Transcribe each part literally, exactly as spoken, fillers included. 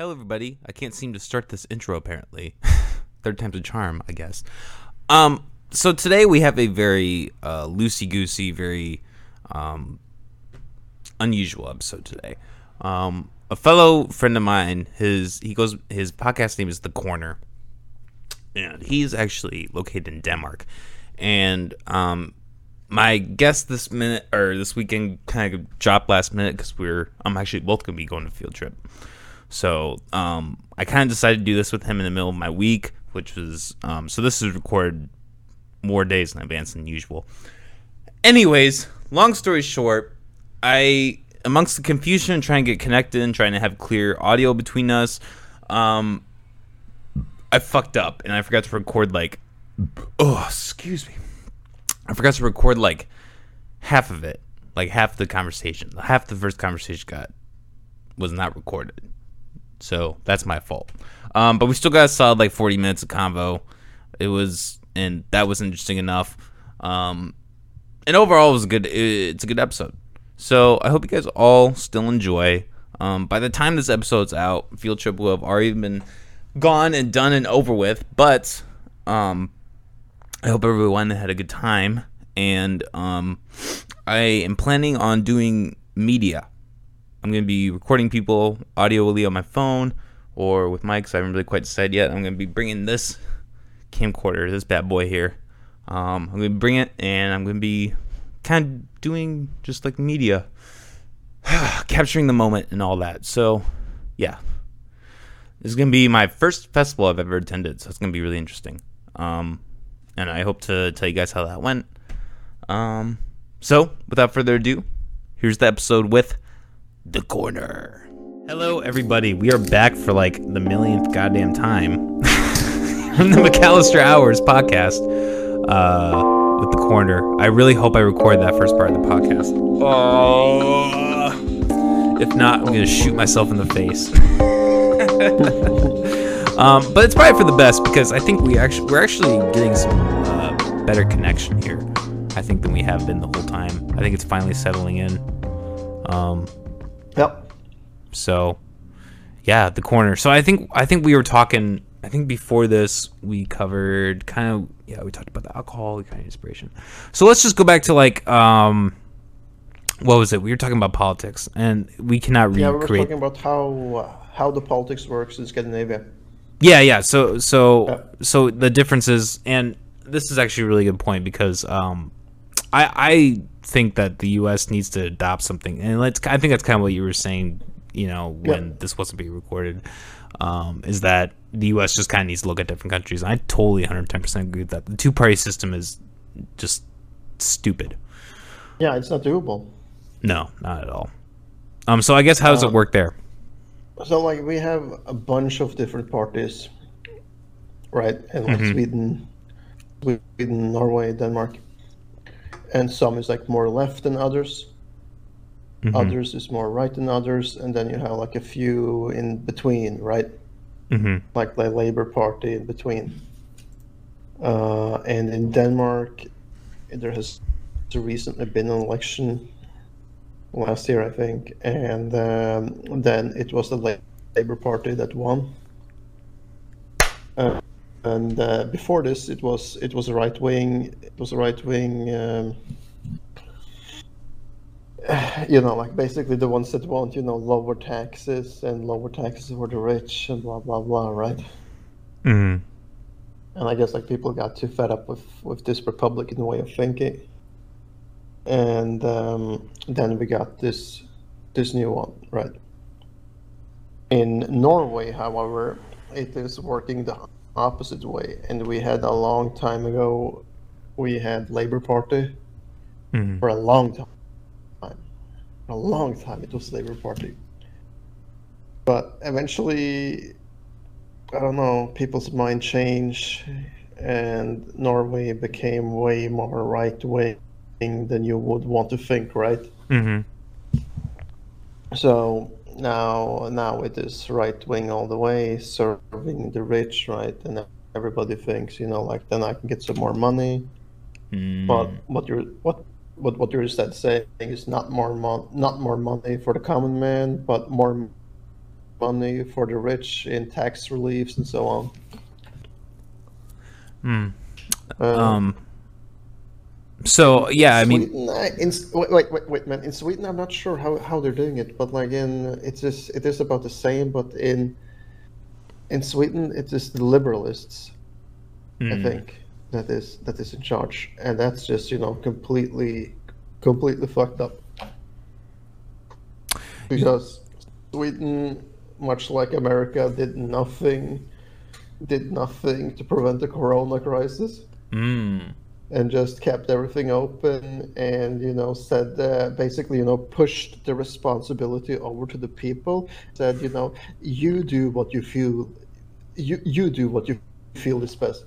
Hello, everybody. I can't seem to start this intro, apparently. Third time's a charm, I guess. Um, so today we have a very uh, loosey-goosey, very um, unusual episode today. Um, a fellow friend of mine, his he goes his podcast name is The Corner, and he's actually located in Denmark. And um, my guest this minute or this weekend kind of dropped last minute because we're I'm actually both going to be going on a field trip. So um, I kind of decided to do this with him in the middle of my week, which was um, so this is recorded more days in advance than usual. Anyways, long story short, I amongst the confusion and trying to get connected and trying to have clear audio between us, um, I fucked up and I forgot to record like oh excuse me, I forgot to record like half of it, like half the conversation, half the first conversation got was not recorded. So that's my fault. Um, but we still got a solid like forty minutes of convo. It was, and that was interesting enough. Um, and overall, it was a good. It's a good episode. So I hope you guys all still enjoy. Um, by the time this episode's out, Field Trip will have already been gone and done and over with. But um, I hope everyone had a good time. And um, I am planning on doing media. I'm going to be recording people audioly on my phone or with mics. I haven't really quite decided yet. I'm going to be bringing this camcorder, this bad boy here. Um, I'm going to bring it, and I'm going to be kind of doing just like media, capturing the moment and all that. So, yeah. This is going to be my first festival I've ever attended, so it's going to be really interesting. Um, and I hope to tell you guys how that went. Um, so, without further ado, here's the episode with The Corner. Hello, everybody. We are back for like the millionth goddamn time on the McAllister Hours podcast uh, with The Corner. I really hope I record that first part of the podcast. Oh, if not, I'm going to shoot myself in the face. um, but it's probably for the best because I think we actually we're actually getting some uh, better connection here, I think, than we have been the whole time. I think it's finally settling in. Um. Yep. So, yeah, The Corner. So I think I think we were talking. I think before this, we covered kind of yeah. We talked about the alcohol, kind of inspiration. So let's just go back to like um, what was it? We were talking about politics, and we cannot recreate. Yeah, we were talking about how uh, how the politics works in Scandinavia. Yeah, yeah. So so yeah. so the differences, and this is actually a really good point because um, I I. think that the U S needs to adopt something, and let's I think that's kind of what you were saying, you know, when yeah. this wasn't being recorded, um is that the U S just kind of needs to look at different countries, and I totally one hundred ten percent agree with that. The two-party system is just stupid. Yeah, it's not doable. No, not at all. Um so I guess how does um, it work there? So like we have a bunch of different parties, right? And like mm-hmm. Sweden, Sweden, Norway, Denmark. And some is like more left than others. Mm-hmm. Others is more right than others, and then you have like a few in between, right? Mm-hmm. Like the Labour Party in between. Uh, and in Denmark, there has recently been an election last year, I think, and um, then it was the Labour Party that won. Uh, And uh, before this, it was it was a right wing. It was a right wing. Um, you know, like basically the ones that want, you know, lower taxes and lower taxes for the rich and blah blah blah, right? Mm-hmm. And I guess like people got too fed up with, with this Republican way of thinking, and um, then we got this this new one, right? In Norway, however, it is working the opposite way, and we had a long time ago we had Labour Party mm-hmm. for a long time a long time it was Labour Party, but eventually I don't know, people's mind changed, and Norway became way more right wing than you would want to think, right? Mm-hmm. So Now, now it is right wing all the way, serving the rich, right? And everybody thinks, you know, like then I can get some more money. Mm. But what you're what what what you're saying is not more mo- not more money for the common man, but more money for the rich in tax reliefs and so on. Hmm. Um, um. So yeah, I mean, Sweden, I, in, wait, wait, wait, wait, man. In Sweden, I'm not sure how, how they're doing it, but like in it is it is about the same. But in in Sweden, it is the liberalists, mm. I think, that is that is in charge, and that's just you know completely completely fucked up. Because Sweden, much like America, did nothing. Did nothing to prevent the corona crisis, mm. and just kept everything open, and you know said uh, basically you know pushed the responsibility over to the people. Said you know you do what you feel, you you do what you feel is best.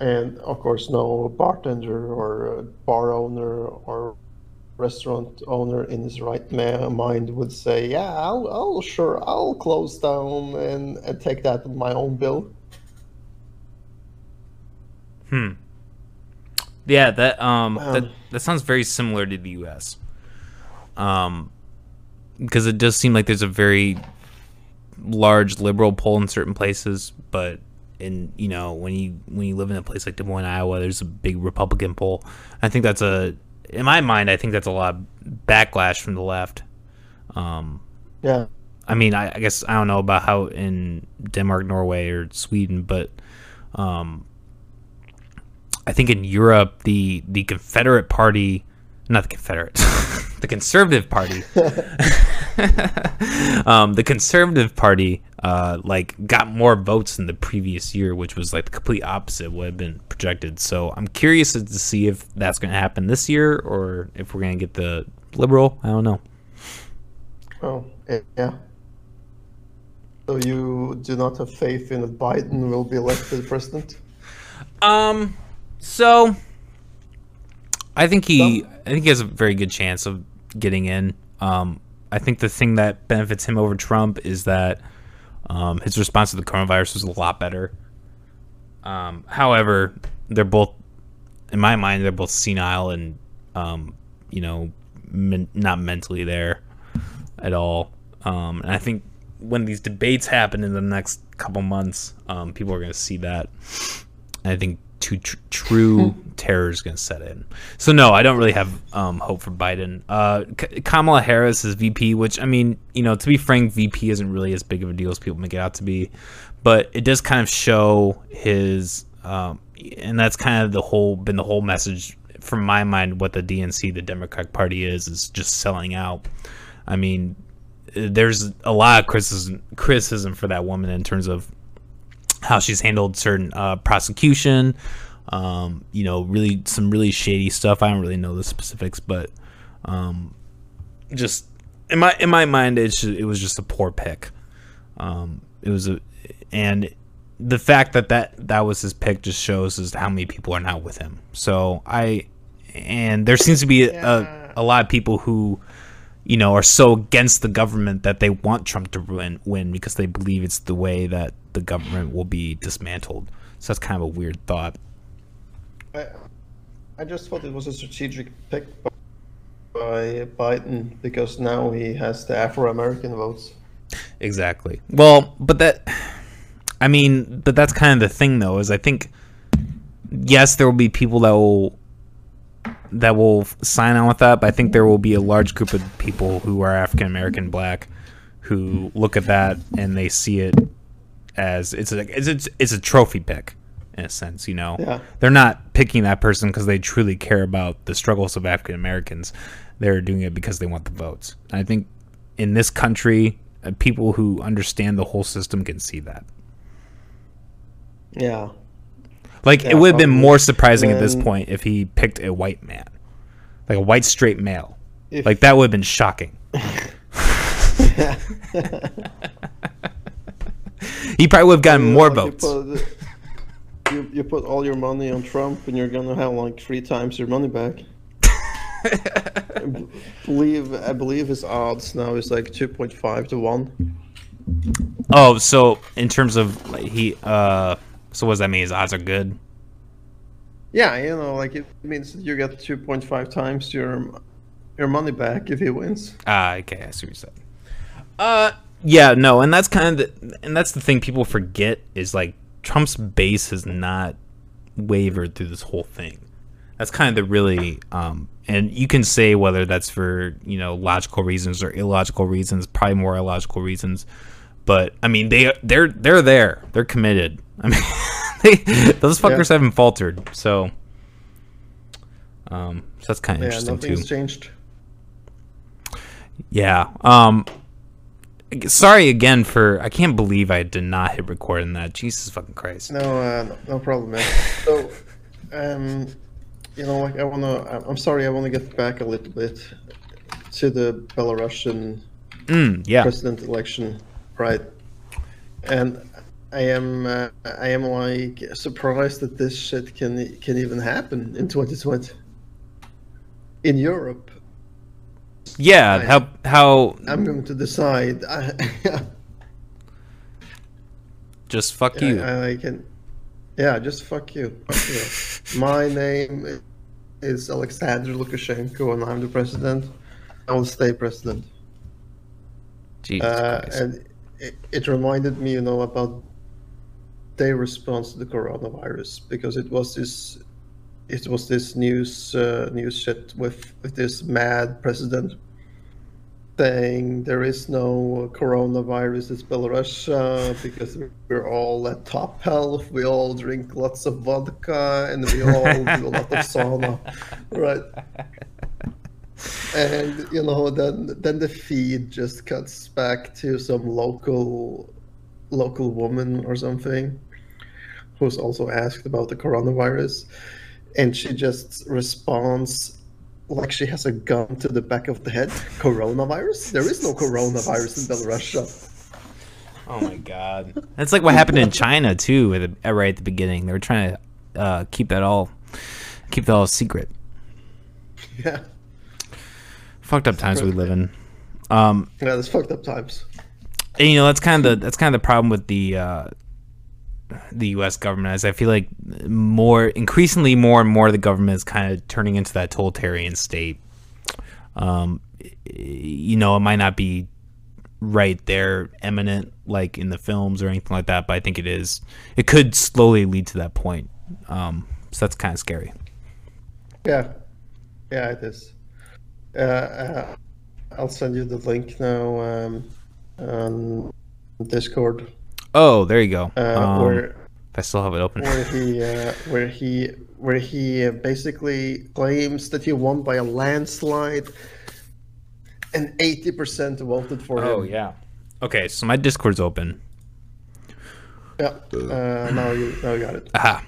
And of course, no bartender or bar owner or restaurant owner in his right mind would say, yeah, I'll, I'll sure, I'll close down and, and take that on my own bill. Hmm. Yeah, that um, um that, that sounds very similar to the U S Um, because it does seem like there's a very large liberal pull in certain places, but in you know when you when you live in a place like Des Moines, Iowa, there's a big Republican pull. I think that's a In my mind, I think that's a lot of backlash from the left. Um, yeah. I mean, I, I guess I don't know about how in Denmark, Norway, or Sweden, but um, I think in Europe, the, the Confederate Party, not the Confederate, the Conservative Party, um, the Conservative Party, uh, like got more votes than the previous year, which was like the complete opposite of what had been projected. So I'm curious to see if that's going to happen this year, or if we're going to get the liberal. I don't know. Oh yeah. So you do not have faith in that Biden will be elected president? Um. So I think he, Some? I think he has a very good chance of getting in. Um. I think the thing that benefits him over Trump is that. Um, his response to the coronavirus was a lot better. Um, however, they're both, in my mind, they're both senile and, um, you know, men- not mentally there at all. Um, and I think when these debates happen in the next couple months, um, people are going to see that. And I think too tr- true terror is going to set in. So, no, I don't really have um, hope for Biden. Uh, K- Kamala Harris is V P, which, I mean, you know, to be frank, V P isn't really as big of a deal as people make it out to be. But it does kind of show his, um, and that's kind of the whole, been the whole message from my mind, what the D N C, the Democratic Party is, is just selling out. I mean, there's a lot of criticism, criticism for that woman in terms of how she's handled certain uh, prosecution, um, you know, really some really shady stuff. I don't really know the specifics, but um, just in my in my mind, it's just, it was just a poor pick. Um, it was a, and the fact that, that that was his pick just shows is how many people are not with him. So I and there seems to be yeah. a, a lot of people who, you know, are so against the government that they want Trump to win, win because they believe it's the way that the government will be dismantled. So that's kind of a weird thought. I, I just thought it was a strategic pick by Biden because now he has the Afro-American votes. Exactly. Well, but that, I mean, but that's kind of the thing though, is I think, yes, there will be people that will, that will sign on with that, but I think there will be a large group of people who are African-American, black, who look at that and they see it as it's a it's it's a trophy pick in a sense, you know. Yeah. They're not picking that person because they truly care about the struggles of African Americans. They're doing it because they want the votes. And I think in this country, uh, people who understand the whole system can see that. Yeah. Like yeah, it would have been more surprising then, at this point if he picked a white man, like a white straight male. If, like that would have been shocking. He probably would have gotten you, more like votes. You put, you, you put all your money on Trump, and you're gonna have like three times your money back. I b- believe I believe his odds now is like two point five to one. Oh, so in terms of like, he, uh, so what does that mean? His odds are good. Yeah, you know, like it means that you get two point five times your your money back if he wins. Ah, okay, I see what you said. Uh, yeah, no, and that's kind of the, and that's the thing people forget is like Trump's base has not wavered through this whole thing. That's kind of the really, um, and you can say whether that's for, you know, logical reasons or illogical reasons, probably more illogical reasons. But I mean, they they're they're there, they're committed. I mean, they, those fuckers yeah. haven't faltered. So, um, so that's kind of yeah, interesting too. Yeah, nothing's changed. Yeah. Um, sorry again for I can't believe I did not hit record on that. Jesus fucking Christ. No, uh, no, no problem, man. So, um, you know, like I wanna, I'm sorry, I wanna get back a little bit to the Belarusian mm, yeah. president election. Right, and I am uh, I am like surprised that this shit can can even happen in twenty twenty in Europe. Yeah, I, how how I'm going to decide. I, just fuck yeah, you. I, I can, yeah, just fuck you. Fuck you. My name is Alexander Lukashenko, and I'm the president. I will stay president. Jesus uh, Christ. And, it reminded me, you know, about their response to the coronavirus, because it was this, it was this news uh, news shit with, with this mad president saying there is no coronavirus, it's Belarusia, because we're all at top health, we all drink lots of vodka, and we all do a lot of sauna, right? And you know, then then the feed just cuts back to some local local woman or something who's also asked about the coronavirus, and she just responds like she has a gun to the back of the head. Coronavirus? There is no coronavirus in Belarus. Oh my god. That's like what happened in China too, at the, right at the beginning. They were trying to uh, keep that all keep that all secret. Yeah. Fucked up times we live in. Um, yeah, that's fucked up times. And you know, that's kind of the, that's kind of the problem with the uh, the U S government. Is I feel like more increasingly more and more the government is kind of turning into that totalitarian state. Um, you know, it might not be right there eminent like in the films or anything like that, but I think it is. It could slowly lead to that point. Um, so that's kind of scary. Yeah, yeah, it is. Uh, uh, I'll send you the link now um, on Discord. Oh, there you go. Uh, um, where, if I still have it open. Where he, uh, where he, where he basically claims that he won by a landslide, and eighty percent voted for him. Oh yeah. Okay, so my Discord's open. Yeah. Uh, now you, now you got it. Aha.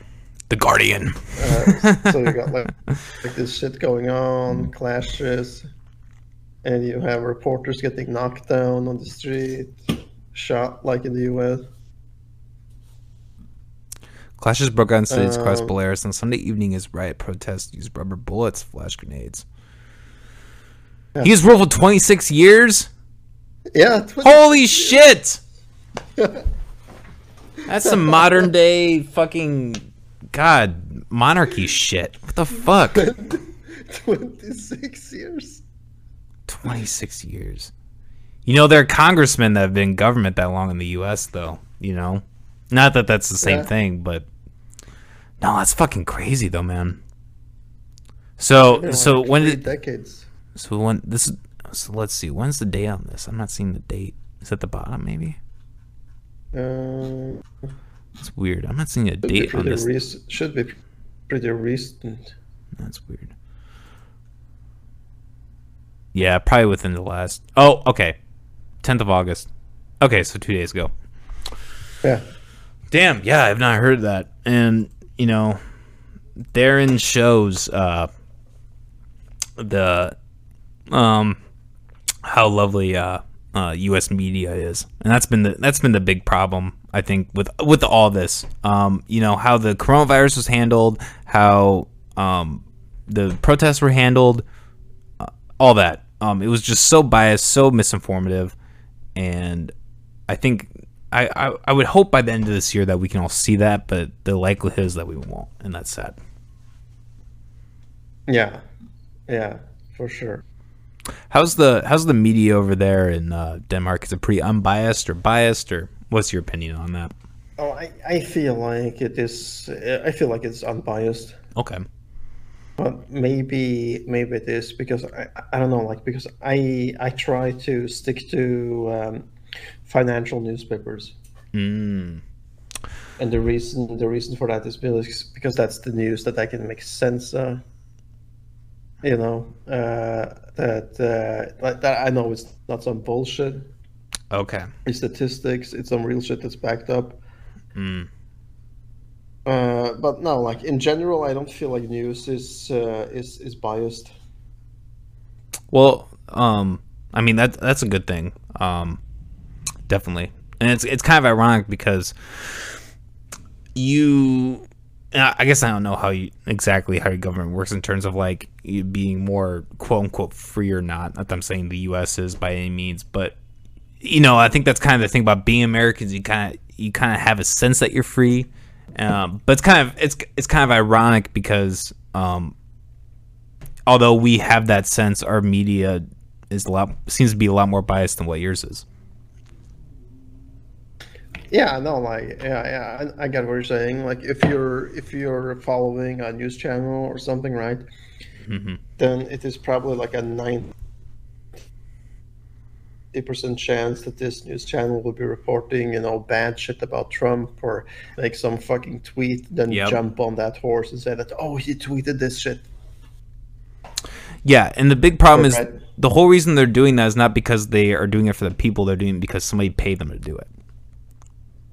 The Guardian. uh, so you got like, like this shit going on, clashes, and you have reporters getting knocked down on the street, shot like in the U S. Clashes broke out in cities um, across Belarus on Sunday evening as riot protests used rubber bullets, flash grenades. Yeah. He was ruled for twenty-six years? Yeah. twenty-six Holy years. Shit! That's some modern day fucking... God, monarchy shit. What the fuck? twenty-six years. twenty-six years. You know, there are congressmen that have been in government that long in the U S, though. You know? Not that that's the same yeah. thing, but... No, that's fucking crazy, though, man. So, yeah, so like when did... Decades. So, when... This is... So, let's see. When's the date on this? I'm not seeing the date. Is it at the bottom, maybe? Um... Uh... It's weird. I'm not seeing a date on this. Rec- should be pretty recent. That's weird. Yeah, probably within the last... Oh, okay. tenth of August. Okay, so two days ago. Yeah. Damn, yeah, I've not heard that. And, you know, therein shows uh, the um, how lovely uh, uh, U S media is. And that's been the that's been the big problem. I think with with all this, um, you know, how the coronavirus was handled, how um, the protests were handled, uh, all that. Um, it was just so biased, so misinformative, and I think I, I, I would hope by the end of this year that we can all see that, but the likelihood is that we won't, and that's sad. Yeah, yeah, for sure. How's the how's the media over there in uh, Denmark? Is it pretty unbiased or biased, or what's your opinion on that? Oh, I, I feel like it is. I feel like it's unbiased. Okay. But maybe maybe it is because I, I don't know, like because I I try to stick to um, financial newspapers. Mm. And the reason the reason for that is because because that's the news that I can make sense of. You know, uh, that uh, that I know it's not some bullshit. Okay. It's statistics. It's some real shit that's backed up. Mm. Uh, but no, like in general, I don't feel like news is uh, is is biased. Well, um, I mean that that's a good thing, um, definitely. And it's it's kind of ironic because you. I guess I don't know how you exactly how your government works in terms of like being more quote unquote free or not. Not that I'm saying the U S is by any means, but you know, I think that's kind of the thing about being Americans. You kind of you kind of have a sense that you're free, um, but it's kind of it's it's kind of ironic because um, although we have that sense, our media is a lot seems to be a lot more biased than what yours is. Yeah, no, like, yeah, yeah, I, I get what you're saying. Like, if you're if you're following a news channel or something, right? Mm-hmm. Then it is probably like a ninety percent chance that this news channel will be reporting, you know, bad shit about Trump or make some fucking tweet, then yep. jump on that horse and say that, oh, he tweeted this shit. Yeah, and the big problem right. is the whole reason they're doing that is not because they are doing it for the people. They're doing it because somebody paid them to do it.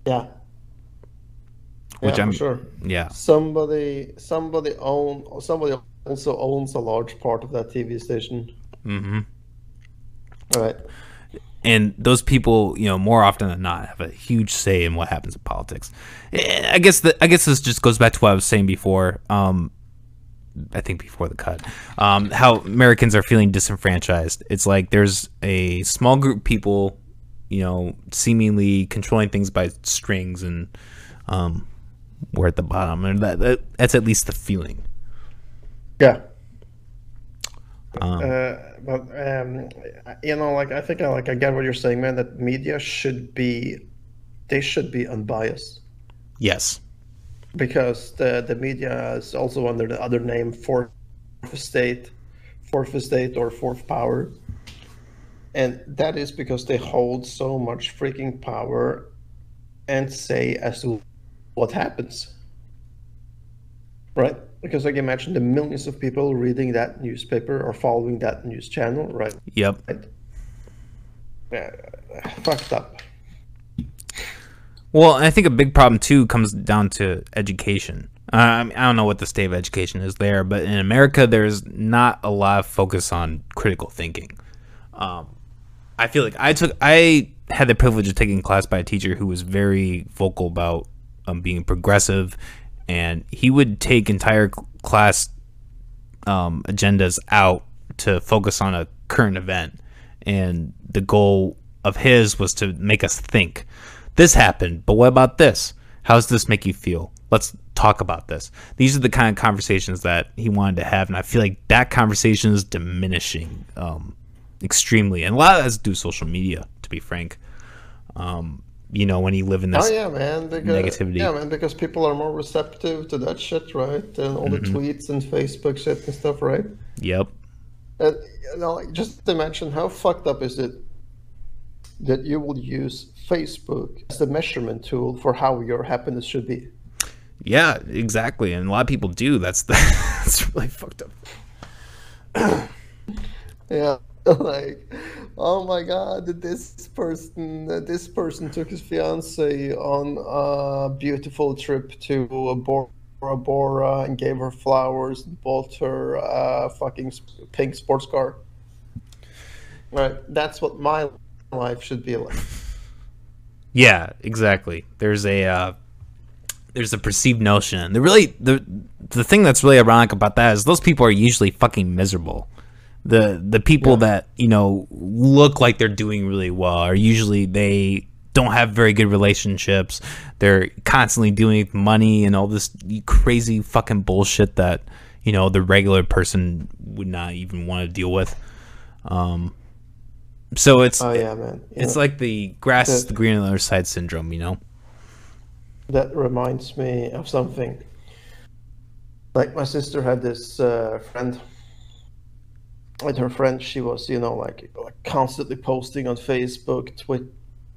Yeah. Which yeah, I'm sure. Yeah. Somebody, somebody own, somebody also owns a large part of that T V station. Mm-hmm. Right. And those people, you know, more often than not, have a huge say in what happens in politics. I guess the, I guess this just goes back to what I was saying before. Um, I think before the cut, um, how Americans are feeling disenfranchised. It's like there's a small group of people. You know, seemingly controlling things by strings, and um, we're at the bottom, and that, that that's at least the feeling. Yeah. Um, uh, but um, you know, like I think I like I get what you're saying, man. That media should be, they should be unbiased. Yes. Because the the media is also under the other name fourth state, fourth estate, or fourth power. And that is because they hold so much freaking power and say as to what happens, right? Because like imagine the millions of people reading that newspaper or following that news channel, right? Yep. Right. Yeah, fucked up. Well, I think a big problem too comes down to education. Um, I don't know what the state of education is there, but in America, there's not a lot of focus on critical thinking. Um, I feel like I took I had the privilege of taking a class by a teacher who was very vocal about um, being progressive, and he would take entire class um, agendas out to focus on a current event, and the goal of his was to make us think. This happened, but what about this? How does this make you feel? Let's talk about this. These are the kind of conversations that he wanted to have, and I feel like that conversation is diminishing um, extremely, and a lot of that has to do with social media, to be frank. Um, you know, when you live in this oh, yeah, man, because, negativity. Yeah, man, because people are more receptive to that shit, right? And all mm-hmm. the tweets and Facebook shit and stuff, right? Yep. And you know, like, just imagine how fucked up is it that you will use Facebook as the measurement tool for how your happiness should be. Yeah, exactly. And a lot of people do. That's the, that's really fucked up. Yeah. Like, oh my God, this person, this person took his fiance on a beautiful trip to Bora Bora and gave her flowers and bought her a fucking pink sports car. Right, that's what my life should be like. Yeah, exactly. There's a uh, there's a perceived notion. The really the the thing that's really ironic about that is those people are usually fucking miserable. The the people yeah. that, you know, look like they're doing really well are usually they don't have very good relationships. They're constantly dealing with money and all this crazy fucking bullshit that, you know, the regular person would not even want to deal with. Um, so it's oh, yeah, man. Yeah. It's like the grass is the green on the other side syndrome, you know? That reminds me of something. Like, my sister had this uh, friend. With her friend, she was, you know, like, like constantly posting on Facebook, Twitter,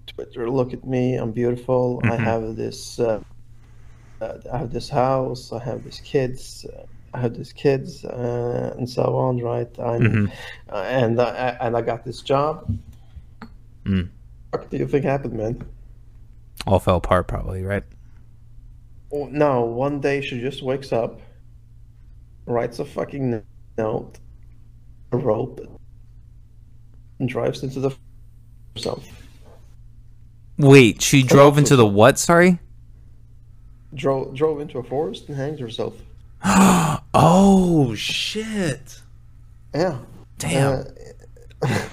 Twitter, look at me, I'm beautiful, mm-hmm. I have this, uh, uh, I have this house, I have these kids, uh, I have these kids, uh, and so on, right? I'm, mm-hmm. uh, and I and I got this job. Mm. What do you think happened, man? All fell apart, probably, right? Well, no, one day she just wakes up, writes a fucking note, a rope, and drives into the herself. Wait, she drove into the what? Sorry. Drove drove into a forest and hanged herself. Oh shit! Yeah. Damn. Uh,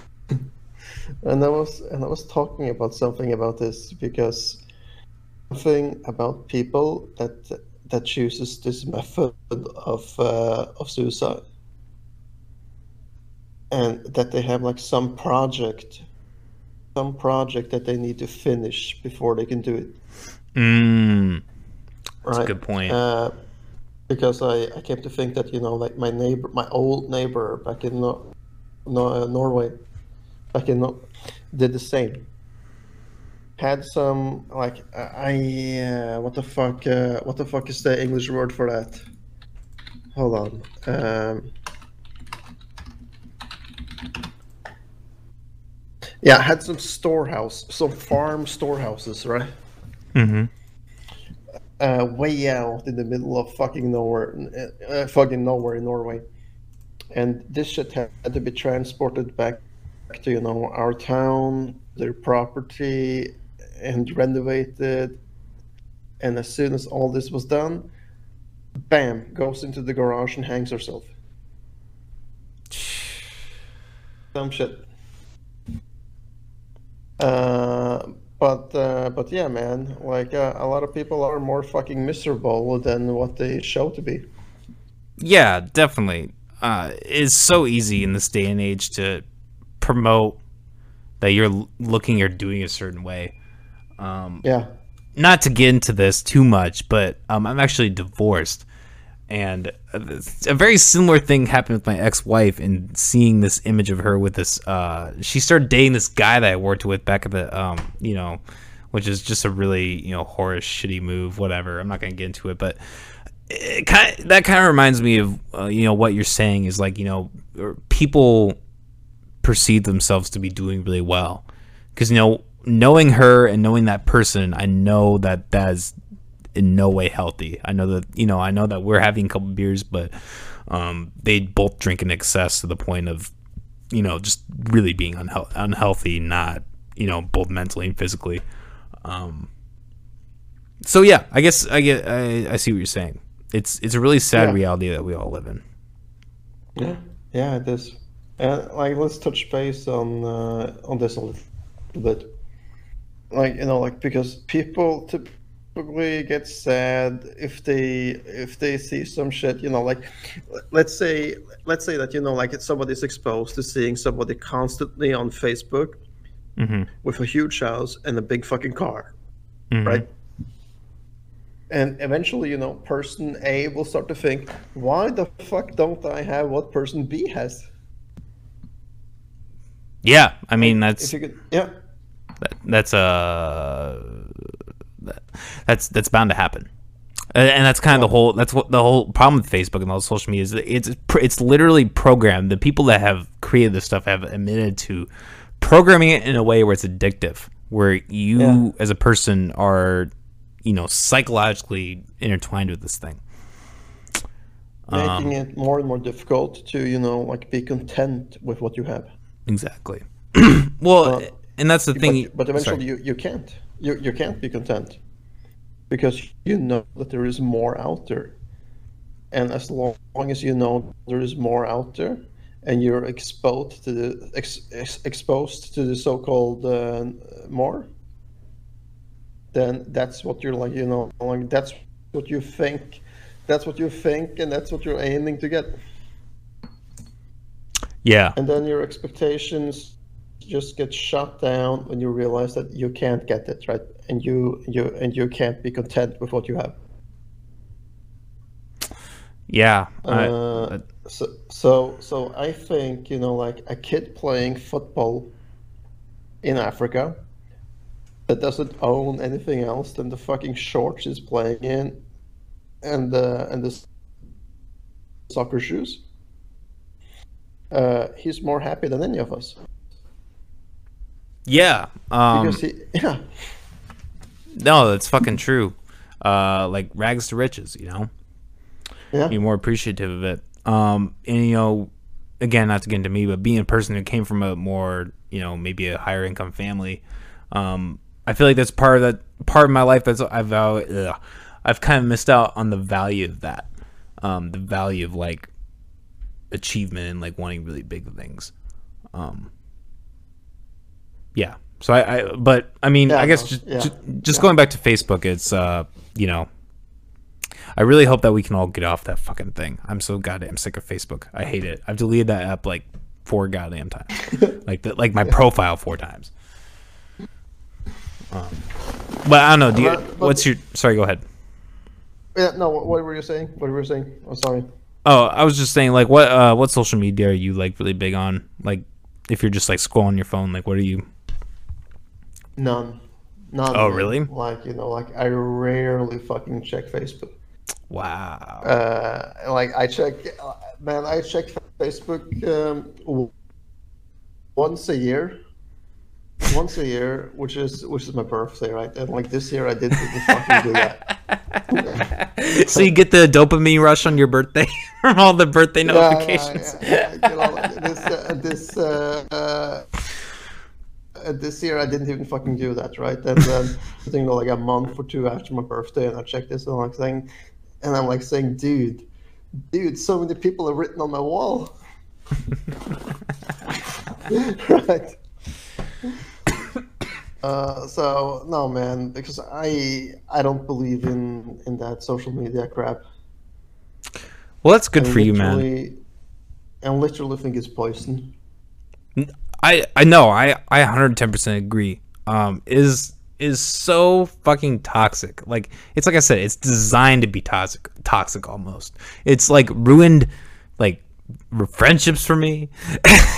and I was and I was talking about something about this because something about people that that chooses this method of uh, of suicide, and that they have like some project. Some project that they need to finish before they can do it. Mm, that's right? A good point. Uh, because I, I came to think that, you know, like my neighbor, my old neighbor back in no, no, uh, Norway, back in no, did the same. Had some like I uh, what the fuck uh, what the fuck is the English word for that? Hold on. Um, Yeah, I had some storehouse, some farm storehouses, right? Mm-hmm. Uh, way out in the middle of fucking nowhere, uh, fucking nowhere in Norway. And this shit had to be transported back to, you know, our town, their property, and renovated. And as soon as all this was done, bam, goes into the garage and hangs herself. Some shit. Uh, but uh, but yeah, man, like uh, a lot of people are more fucking miserable than what they show to be. Yeah, definitely. Uh, it's so easy in this day and age to promote that you're looking or doing a certain way. Um, yeah. Not to get into this too much, but um, I'm actually divorced, and a very similar thing happened with my ex-wife, and seeing this image of her with this, uh, she started dating this guy that I worked with back at the, um, you know, which is just a really, you know, horror, shitty move, whatever. I'm not going to get into it, but it kind of, that kind of reminds me of, uh, you know, what you're saying is like, you know, people perceive themselves to be doing really well. Because, you know, knowing her and knowing that person, I know that that is in no way healthy. I know that, you know, I know that we're having a couple beers, but um, they both drink in excess to the point of, you know, just really being unhe- unhealthy, not, you know, both mentally and physically. Um, so yeah, I guess I get, I, I see what you're saying. It's, it's a really sad yeah. reality that we all live in. Yeah. Yeah, it is. And like, let's touch base on, uh, on this a little bit. Like, you know, like, because people to typically get sad if they if they see some shit, you know, like let's say let's say that, you know, like if somebody's exposed to seeing somebody constantly on Facebook mm-hmm. with a huge house and a big fucking car, mm-hmm. right? And eventually, you know, person A will start to think, why the fuck don't I have what person B has? Yeah, I mean that's if you could, yeah, that, that's a. Uh... That, that's that's bound to happen, and that's kind of the whole that's what the whole problem with Facebook and all social media is. It's it's literally programmed. The people that have created this stuff have admitted to programming it in a way where it's addictive, where you yeah. as a person are, you know, psychologically intertwined with this thing, making um, it more and more difficult to, you know, like be content with what you have. Exactly. Well, uh, and that's the thing. But, but eventually, you, you can't. You you can't be content because you know that there is more out there, and as long, long as you know there is more out there, and you're exposed to the ex, ex, exposed to the so-called uh, more, then that's what you're like. You know, like that's what you think, that's what you think, and that's what you're aiming to get. Yeah. And then your expectations just get shot down when you realize that you can't get it, right? And you you and you can't be content with what you have. Yeah. Uh, I, so so so I think, you know, like a kid playing football in Africa that doesn't own anything else than the fucking shorts he's playing in and the and the soccer shoes. Uh, he's more happy than any of us. Yeah. Um, because he, yeah. No, that's fucking true. Uh, like rags to riches, you know. Yeah. Be more appreciative of it. Um, and you know, again, not to get into me, but being a person who came from a more, you know, maybe a higher income family, um, I feel like that's part of that part of my life that's I've uh, I've kind of missed out on the value of that, um, the value of like achievement and like wanting really big things. Um, yeah. So I, I but I mean, yeah, I guess just, yeah. just, just yeah. going back to Facebook, it's uh, you know. I really hope that we can all get off that fucking thing. I'm so goddamn sick of Facebook. I hate it. I've deleted that app like four goddamn times. like the, like my yeah. profile four times. Um, but I don't know. Do you, uh, what's your? Sorry, go ahead. Yeah, no. What, what were you saying? What were you saying? I'm oh, sorry. Oh, I was just saying like what uh, what social media are you like really big on? Like if you're just like scrolling your phone, like what are you? None. None. Oh really? Like you know, like I rarely fucking check Facebook. Wow. Uh, like I check, man, I check Facebook um, once a year, once a year, which is which is my birthday, right? And like this year, I didn't fucking do that. So you get the dopamine rush on your birthday from all the birthday notifications. Yeah, yeah, yeah. You know, this uh, this uh, uh, this year, I didn't even fucking do that, right? And then you know, like a month or two after my birthday, and I check this and like saying. And I'm like saying, dude, dude, so many people have written on my wall. Right. Uh, so no, man, because I I don't believe in, in that social media crap. Well, that's good and for you, man. I literally think it's poison. I I know I I one hundred ten percent agree. Um, is. Is so fucking toxic. Like it's like I said, it's designed to be toxic, toxic almost. It's like ruined, like friendships for me,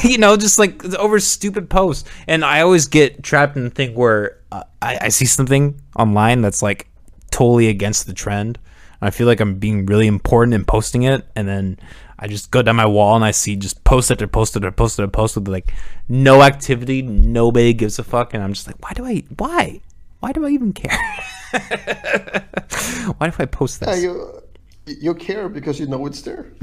you know, just like over stupid posts. And I always get trapped in the thing where uh, I, I see something online that's like totally against the trend. And I feel like I'm being really important in posting it, and then I just go down my wall and I see just post after post after post after post with like no activity, nobody gives a fuck, and I'm just like, why do I? Why? Why do I even care? Why do I post this? Yeah, you, you care because you know it's there.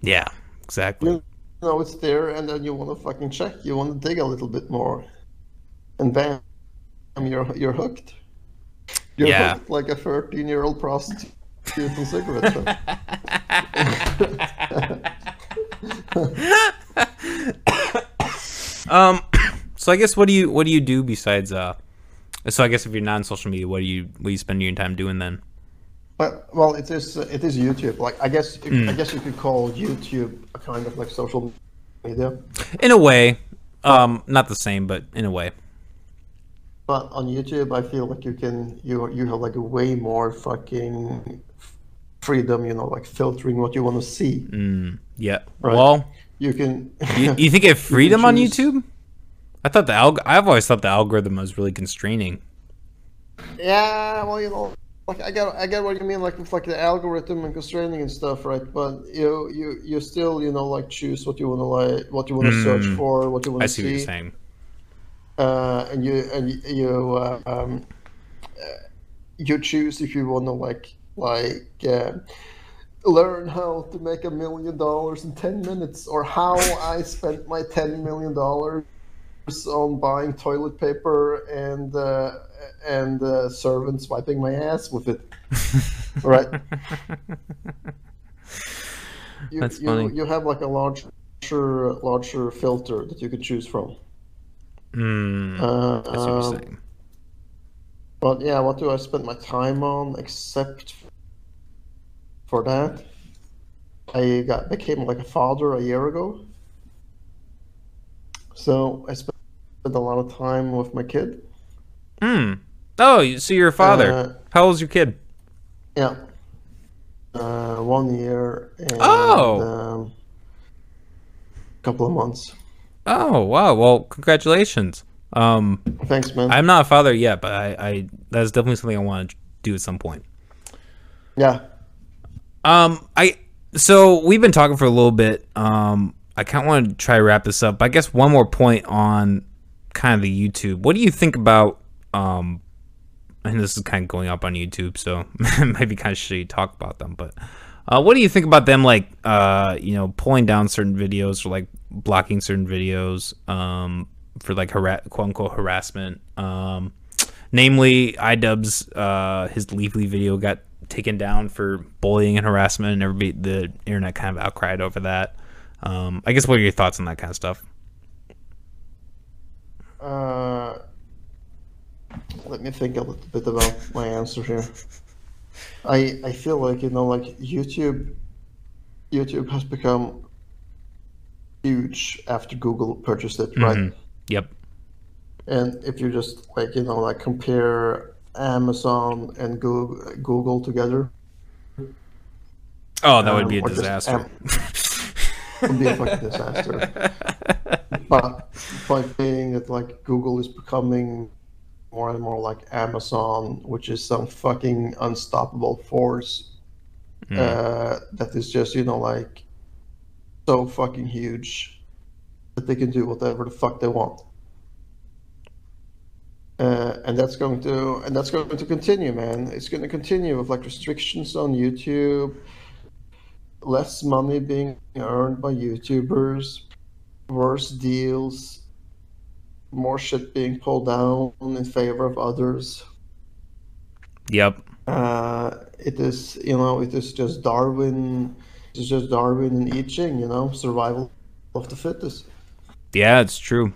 Yeah, exactly. You know it's there, and then you want to fucking check. You want to dig a little bit more, and bam, you're you're hooked. You're yeah. hooked like a thirteen-year-old prostitute on cigarettes. um. So I guess what do you what do you do besides uh? So I guess if you're not on social media, what do you what do you spend your time doing then? Well, well, it is it is YouTube. Like I guess you, mm. I guess you could call YouTube a kind of like social media. In a way, um, not the same, but in a way. But on YouTube, I feel like you can you you have like way more fucking freedom. You know, like filtering what you want to see. Mm. Yeah. Right? Well, you can. you, you think you have freedom you on YouTube? I thought the alg- I've always thought the algorithm was really constraining. Yeah, well, you know, like I get, I get what you mean, like with like the algorithm and constraining and stuff, right? But you, you, you still, you know, like choose what you want to like, what you want to mm. search for, what you want to see. I see what you're saying. Uh, and you, and you, uh, um, you choose if you want to like, like. Uh, learn how to make a million dollars in ten minutes, or how I spent my ten million dollars on buying toilet paper and uh, and uh, servants wiping my ass with it. Right? you, That's you, funny. You have like a larger, larger filter that you could choose from. Mm, uh, that's um, what you're saying. But yeah, what do I spend my time on except for that? I got became like a father a year ago. So I spent a lot of time with my kid. Hmm. Oh, so you're a father. Uh, How old's your kid? Yeah. Uh, one year and oh. um, couple of months. Oh, wow. Well, congratulations. Um, Thanks, man. I'm not a father yet, but I, I that's definitely something I want to do at some point. Yeah. Um, I so we've been talking for a little bit. Um, I kind of want to try to wrap this up. But I guess one more point on kind of the YouTube. What do you think about um? And this is kind of going up on YouTube, so it might be kind of shitty to talk about them. But uh, what do you think about them, like uh, you know, pulling down certain videos or like blocking certain videos um for like harass, quote unquote harassment? Um, namely, iDubbbz, uh, his Leafly video got taken down for bullying and harassment, and everybody, the internet kind of outcried over that. Um, I guess what are your thoughts on that kind of stuff? Uh, let me think a little bit about my answer here. I I feel like, you know, like YouTube, YouTube has become huge after Google purchased it, mm-hmm. right? Yep. And if you just like, you know, like compare Amazon and Google, Google together. Oh, that would um, be a disaster. Would be a fucking disaster. But by being that like Google is becoming more and more like Amazon, which is some fucking unstoppable force mm. uh, that is just, you know, like so fucking huge that they can do whatever the fuck they want. Uh, and that's going to and that's going to continue, man. It's going to continue with like restrictions on YouTube, less money being earned by YouTubers, worse deals, more shit being pulled down in favor of others. Yep. Uh, it is, you know, it is just Darwin, it's just Darwin and I Ching, you know, survival of the fittest. Yeah, it's true.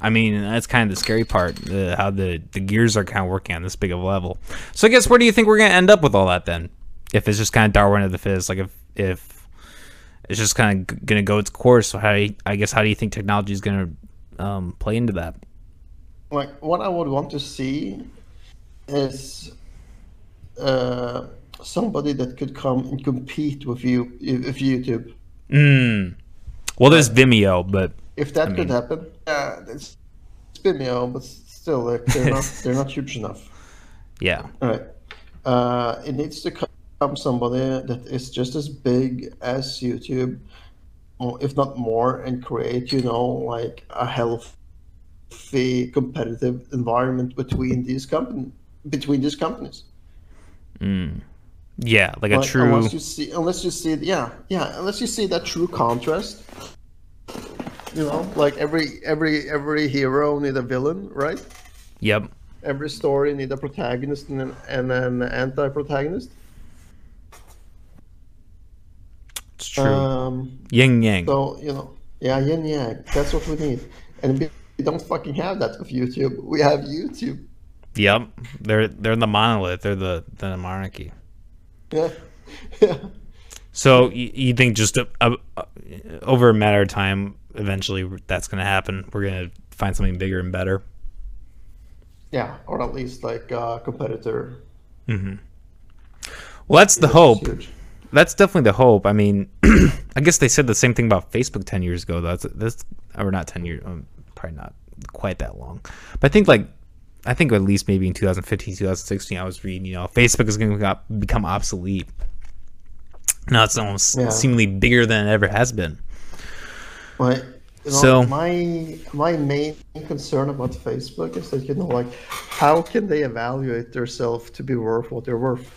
I mean, that's kind of the scary part, the, how the, the gears are kind of working on this big of a level. So I guess where do you think we're going to end up with all that then? If it's just kind of Darwin of the fittest, like if if it's just kind of going to go its course, so how do you, I guess how do you think technology is going to um, play into that? Like what I would want to see is uh, somebody that could come and compete with you if YouTube. Mm. Well, there's Vimeo, but if that I mean... could happen, yeah, it's, it's Vimeo, but still, like, they're not they're not huge enough. Yeah. All right. Uh, it needs to come. somebody that is just as big as YouTube, if not more, and create, you know, like a healthy competitive environment between these company between these companies. Mm. Yeah, like, like a true. Unless you see, unless you see, yeah, yeah, unless you see that true contrast. You know, like every every every hero needs a villain, right? Yep. Every story needs a protagonist and an, and an anti-protagonist. It's true. Um, yin yang. So, you know, yeah, yin yang. That's what we need. And we don't fucking have that with YouTube. We have YouTube. Yep. They're they're the monolith. They're the, the monarchy. Yeah. Yeah. So you, you think just a, a, a, over a matter of time, eventually that's going to happen. We're going to find something bigger and better. Yeah. Or at least like a competitor. Mm-hmm. Well, that's the hope. Huge. That's definitely the hope. I mean, I guess they said the same thing about Facebook ten years ago. That's that's or not ten years, um, probably not quite that long. But I think like, I think at least maybe in two thousand fifteen, two thousand sixteen, I was reading, you know, Facebook is going to become obsolete. Now it's almost yeah. seemingly bigger than it ever has been. But you know, so my my main concern about Facebook is that, you know, like, how can they evaluate themselves to be worth what they're worth?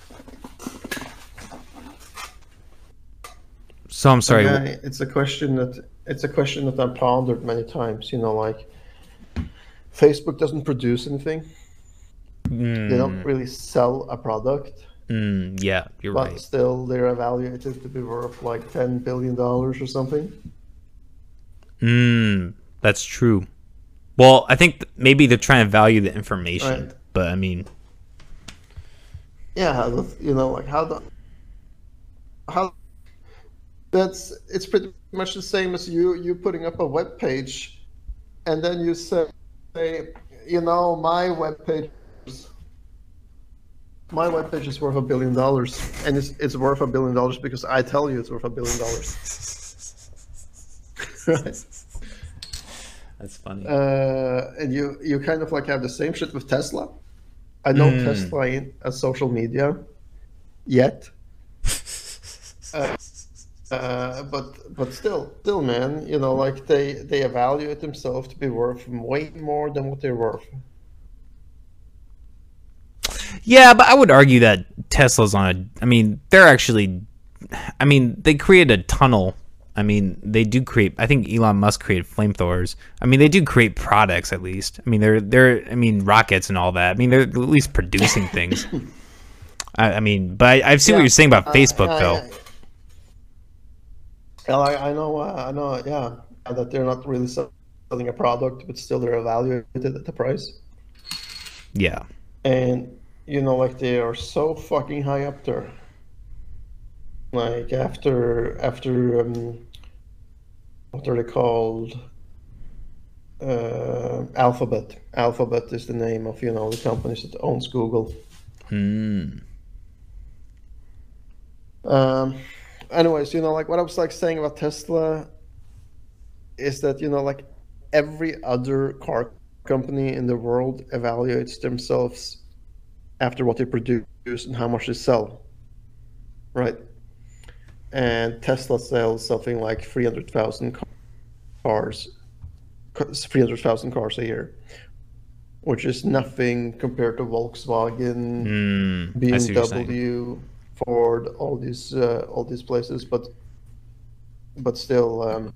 So I'm sorry. I, it's a question that it's a question that I've pondered many times. You know, like Facebook doesn't produce anything. Mm. They don't really sell a product. Mm, yeah, you're but right. But still, they're evaluated to be worth like ten billion dollars or something. Mm, that's true. Well, I think th- maybe they're trying to value the information, right. But I mean, yeah, you know, like how the how. That's it's pretty much the same as you you putting up a web page and then you say, you know, my web page, my web page is worth a billion dollars, and it's it's worth a billion dollars because I tell you it's worth a billion dollars. Right? That's funny. Uh, and you you kind of like have the same shit with Tesla. I know mm. Tesla ain't a social media yet. Uh, uh, but but still, still, man, you know, like they, they evaluate themselves to be worth way more than what they're worth. Yeah, but I would argue that Tesla's on a, I mean, they're actually, I mean, they create a tunnel. I mean, they do create, I think Elon Musk created flamethrowers. I mean, they do create products at least. I mean, they're, they're, I mean, rockets and all that. I mean, they're at least producing things. I, I mean, but I, I see yeah, what you're saying about uh, Facebook, uh, though. Well, I, I know, uh, I know, yeah, that they're not really selling a product, but still they're evaluated at the price. Yeah. And, you know, like they are so fucking high up there. Like after, after, um, what are they called? Uh, Alphabet. Alphabet is the name of, you know, the companies that owns Google. Hmm. Um, anyways, you know, like what I was like saying about Tesla is that, you know, like every other car company in the world evaluates themselves after what they produce and how much they sell, right? And Tesla sells something like three hundred thousand cars, three hundred thousand cars a year, which is nothing compared to Volkswagen, mm, B M W, Ford, all these uh, all these places. But but still, um,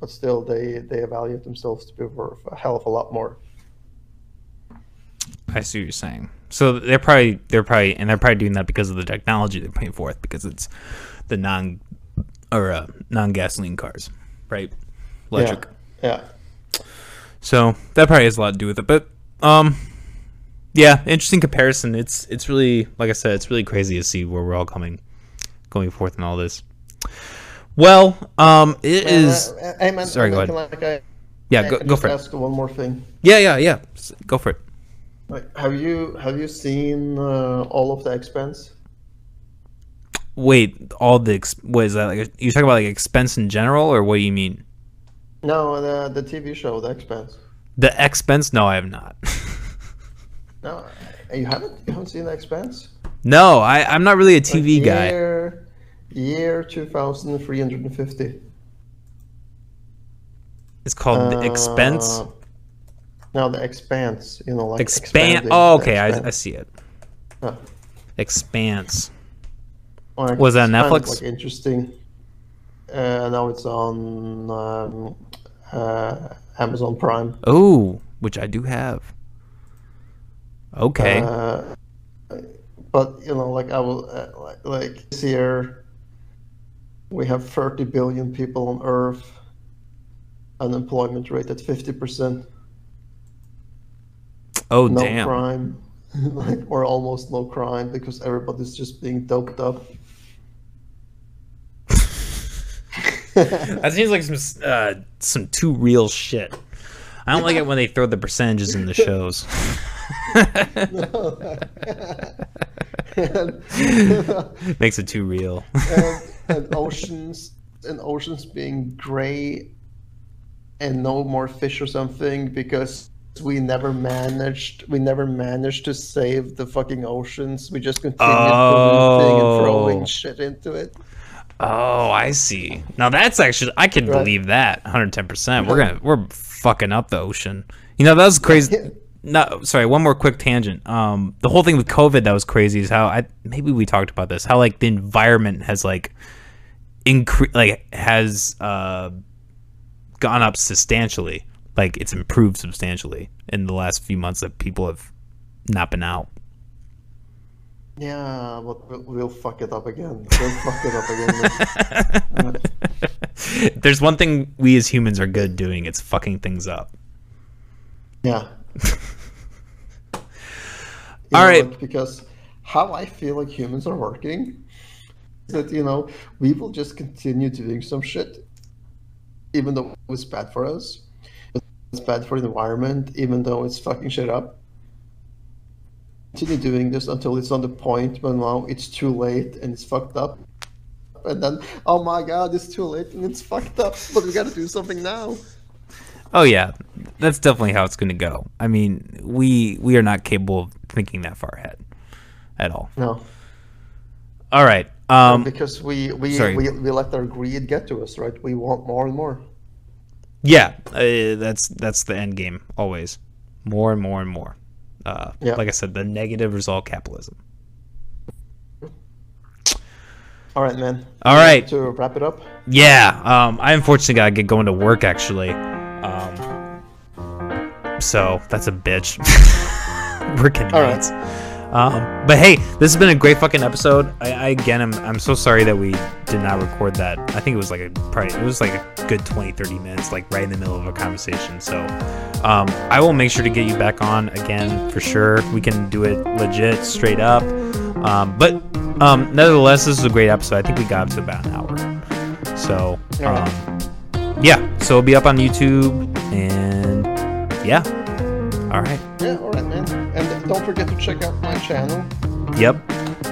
but still, they they evaluate themselves to be worth a hell of a lot more. I see what you're saying. So they're probably they're probably and they're probably doing that because of the technology they're putting forth, because it's the non or uh, non-gasoline cars, right? Electric. Yeah. Yeah. So that probably has a lot to do with it, but. Um, yeah, interesting comparison. It's it's really, like I said, it's really crazy to see where we're all coming, going forth in all this. Well, um, it man, is. Uh, hey man, sorry, go ahead. Like I, yeah, I go go for ask it. One more thing. Yeah, yeah, yeah. Go for it. Like, have you have you seen uh, all of The Expanse? Wait, all the ex what is that? Like, you talking about like Expanse in general, or what do you mean? No, the the T V show, The Expanse. The Expanse? No, I have not. No, you haven't. You haven't seen The Expanse? No, I, I'm not really a T V like year, guy. Year two thousand three hundred and fifty. It's called uh, The Expanse. No, The Expanse. You know, like Expan oh, okay, I, I see it. Huh. Expanse. Well, like, was that on Netflix? Like interesting. Uh, now it's on. Um, uh, Amazon Prime. Oh, which I do have. Okay. Uh, but you know, like I will, uh, like, like this year, we have thirty billion people on Earth. Unemployment rate at fifty percent. Oh no damn. No crime, like, or almost no crime, because everybody's just being doped up. That seems like some uh, some too real shit. I don't like it when they throw the percentages in the shows. And, makes it too real. and, and oceans and oceans being gray, and no more fish or something because we never managed we never managed to save the fucking oceans. We just continued oh. polluting and throwing shit into it. Oh, I see. Now that's actually I can right. believe that one hundred ten percent. We're gonna we're fucking up the ocean. You know, that was crazy. Yeah. No, sorry. One more quick tangent. Um, the whole thing with COVID that was crazy is how I maybe we talked about this. How like the environment has like incre like has uh gone up substantially. Like it's improved substantially in the last few months that people have not been out. Yeah, but we'll fuck it up again. We'll fuck it up again. uh, There's one thing we as humans are good doing. It's fucking things up. Yeah. All know, right. Like, because how I feel like humans are working is that, you know, we will just continue doing some shit, even though it's bad for us. it's bad for the environment, even though it's fucking shit up. Continue doing this until it's on the point when now it's too late and it's fucked up. And then, oh my god, it's too late and it's fucked up, but we gotta do something now. Oh yeah, that's definitely how it's gonna go. I mean, we we are not capable of thinking that far ahead at all. No. All right. Um, because we we, we we let our greed get to us, right? We want more and more. Yeah, uh, that's that's the end game always. More and more and more. Uh, yeah. Like I said, the negative result capitalism. All right, man. All right. To wrap it up. Yeah. Um, I unfortunately gotta get going to work actually. Um, so that's a bitch. Working nights. Um, but hey, this has been a great fucking episode. I, I again, I'm I'm so sorry that we did not record that. I think it was like a probably it was like a good twenty, thirty minutes, like right in the middle of a conversation. So, um, I will make sure to get you back on again for sure. We can do it legit, straight up. Um, but um, nevertheless, this is a great episode. I think we got up to about an hour. So, um, yeah. So it'll be up on YouTube, and yeah. All right. Yeah. All right, man. And don't forget to check out my channel. Yep.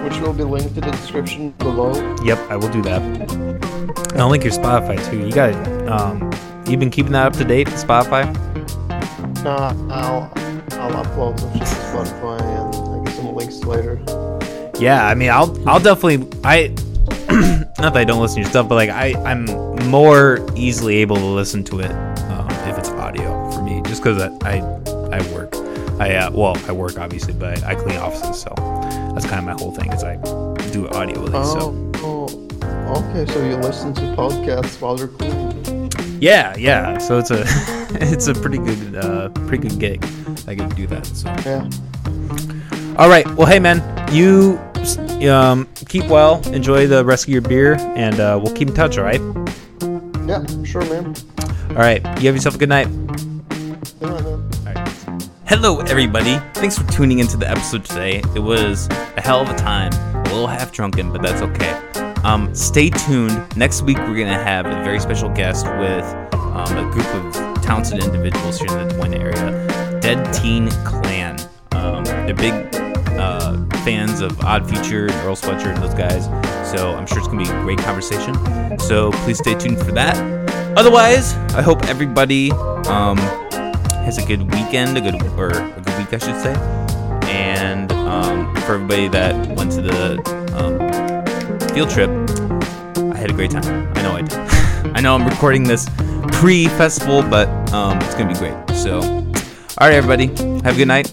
Which will be linked in the description below. Yep, I will do that. And I'll link your Spotify too. You got it. Um, you been keeping that up to date, Spotify? Nah, I'll I'll upload some shit to Spotify and I get some links later. Yeah, I mean, I'll I'll definitely I not that I don't listen to your stuff, but like I I'm more easily able to listen to it um, if it's audio for me, just because I, I I work. I uh, well, I work obviously, but I clean offices, so that's kind of my whole thing. Is I do audio with it. Oh, so. Oh, okay. So you listen to podcasts while you're cleaning. Yeah, yeah. So it's a it's a pretty good uh, pretty good gig. I can do that. So yeah. All right. Well, hey man, you um keep well, enjoy the rest of your beer, and uh, we'll keep in touch. All right. Yeah. Sure, man. All right. You have yourself a good night. Good night, man. Hello everybody, thanks for tuning into the episode today. It was a hell of a time, a little half drunken, but that's okay. Um, stay tuned, next week we're going to have a very special guest with um, a group of talented individuals here in the Des Moines area, Deadteen Clan. Um, they're big uh, fans of Odd Future, and Earl Sweatshirt, and those guys, so I'm sure it's going to be a great conversation, so please stay tuned for that. Otherwise, I hope everybody... Um, has a good weekend, a good or a good week, I should say. And um, for everybody that went to the um, field trip, I had a great time. I know I did. I know I'm recording this pre-festival, but um, it's gonna be great. So, all right, everybody, have a good night.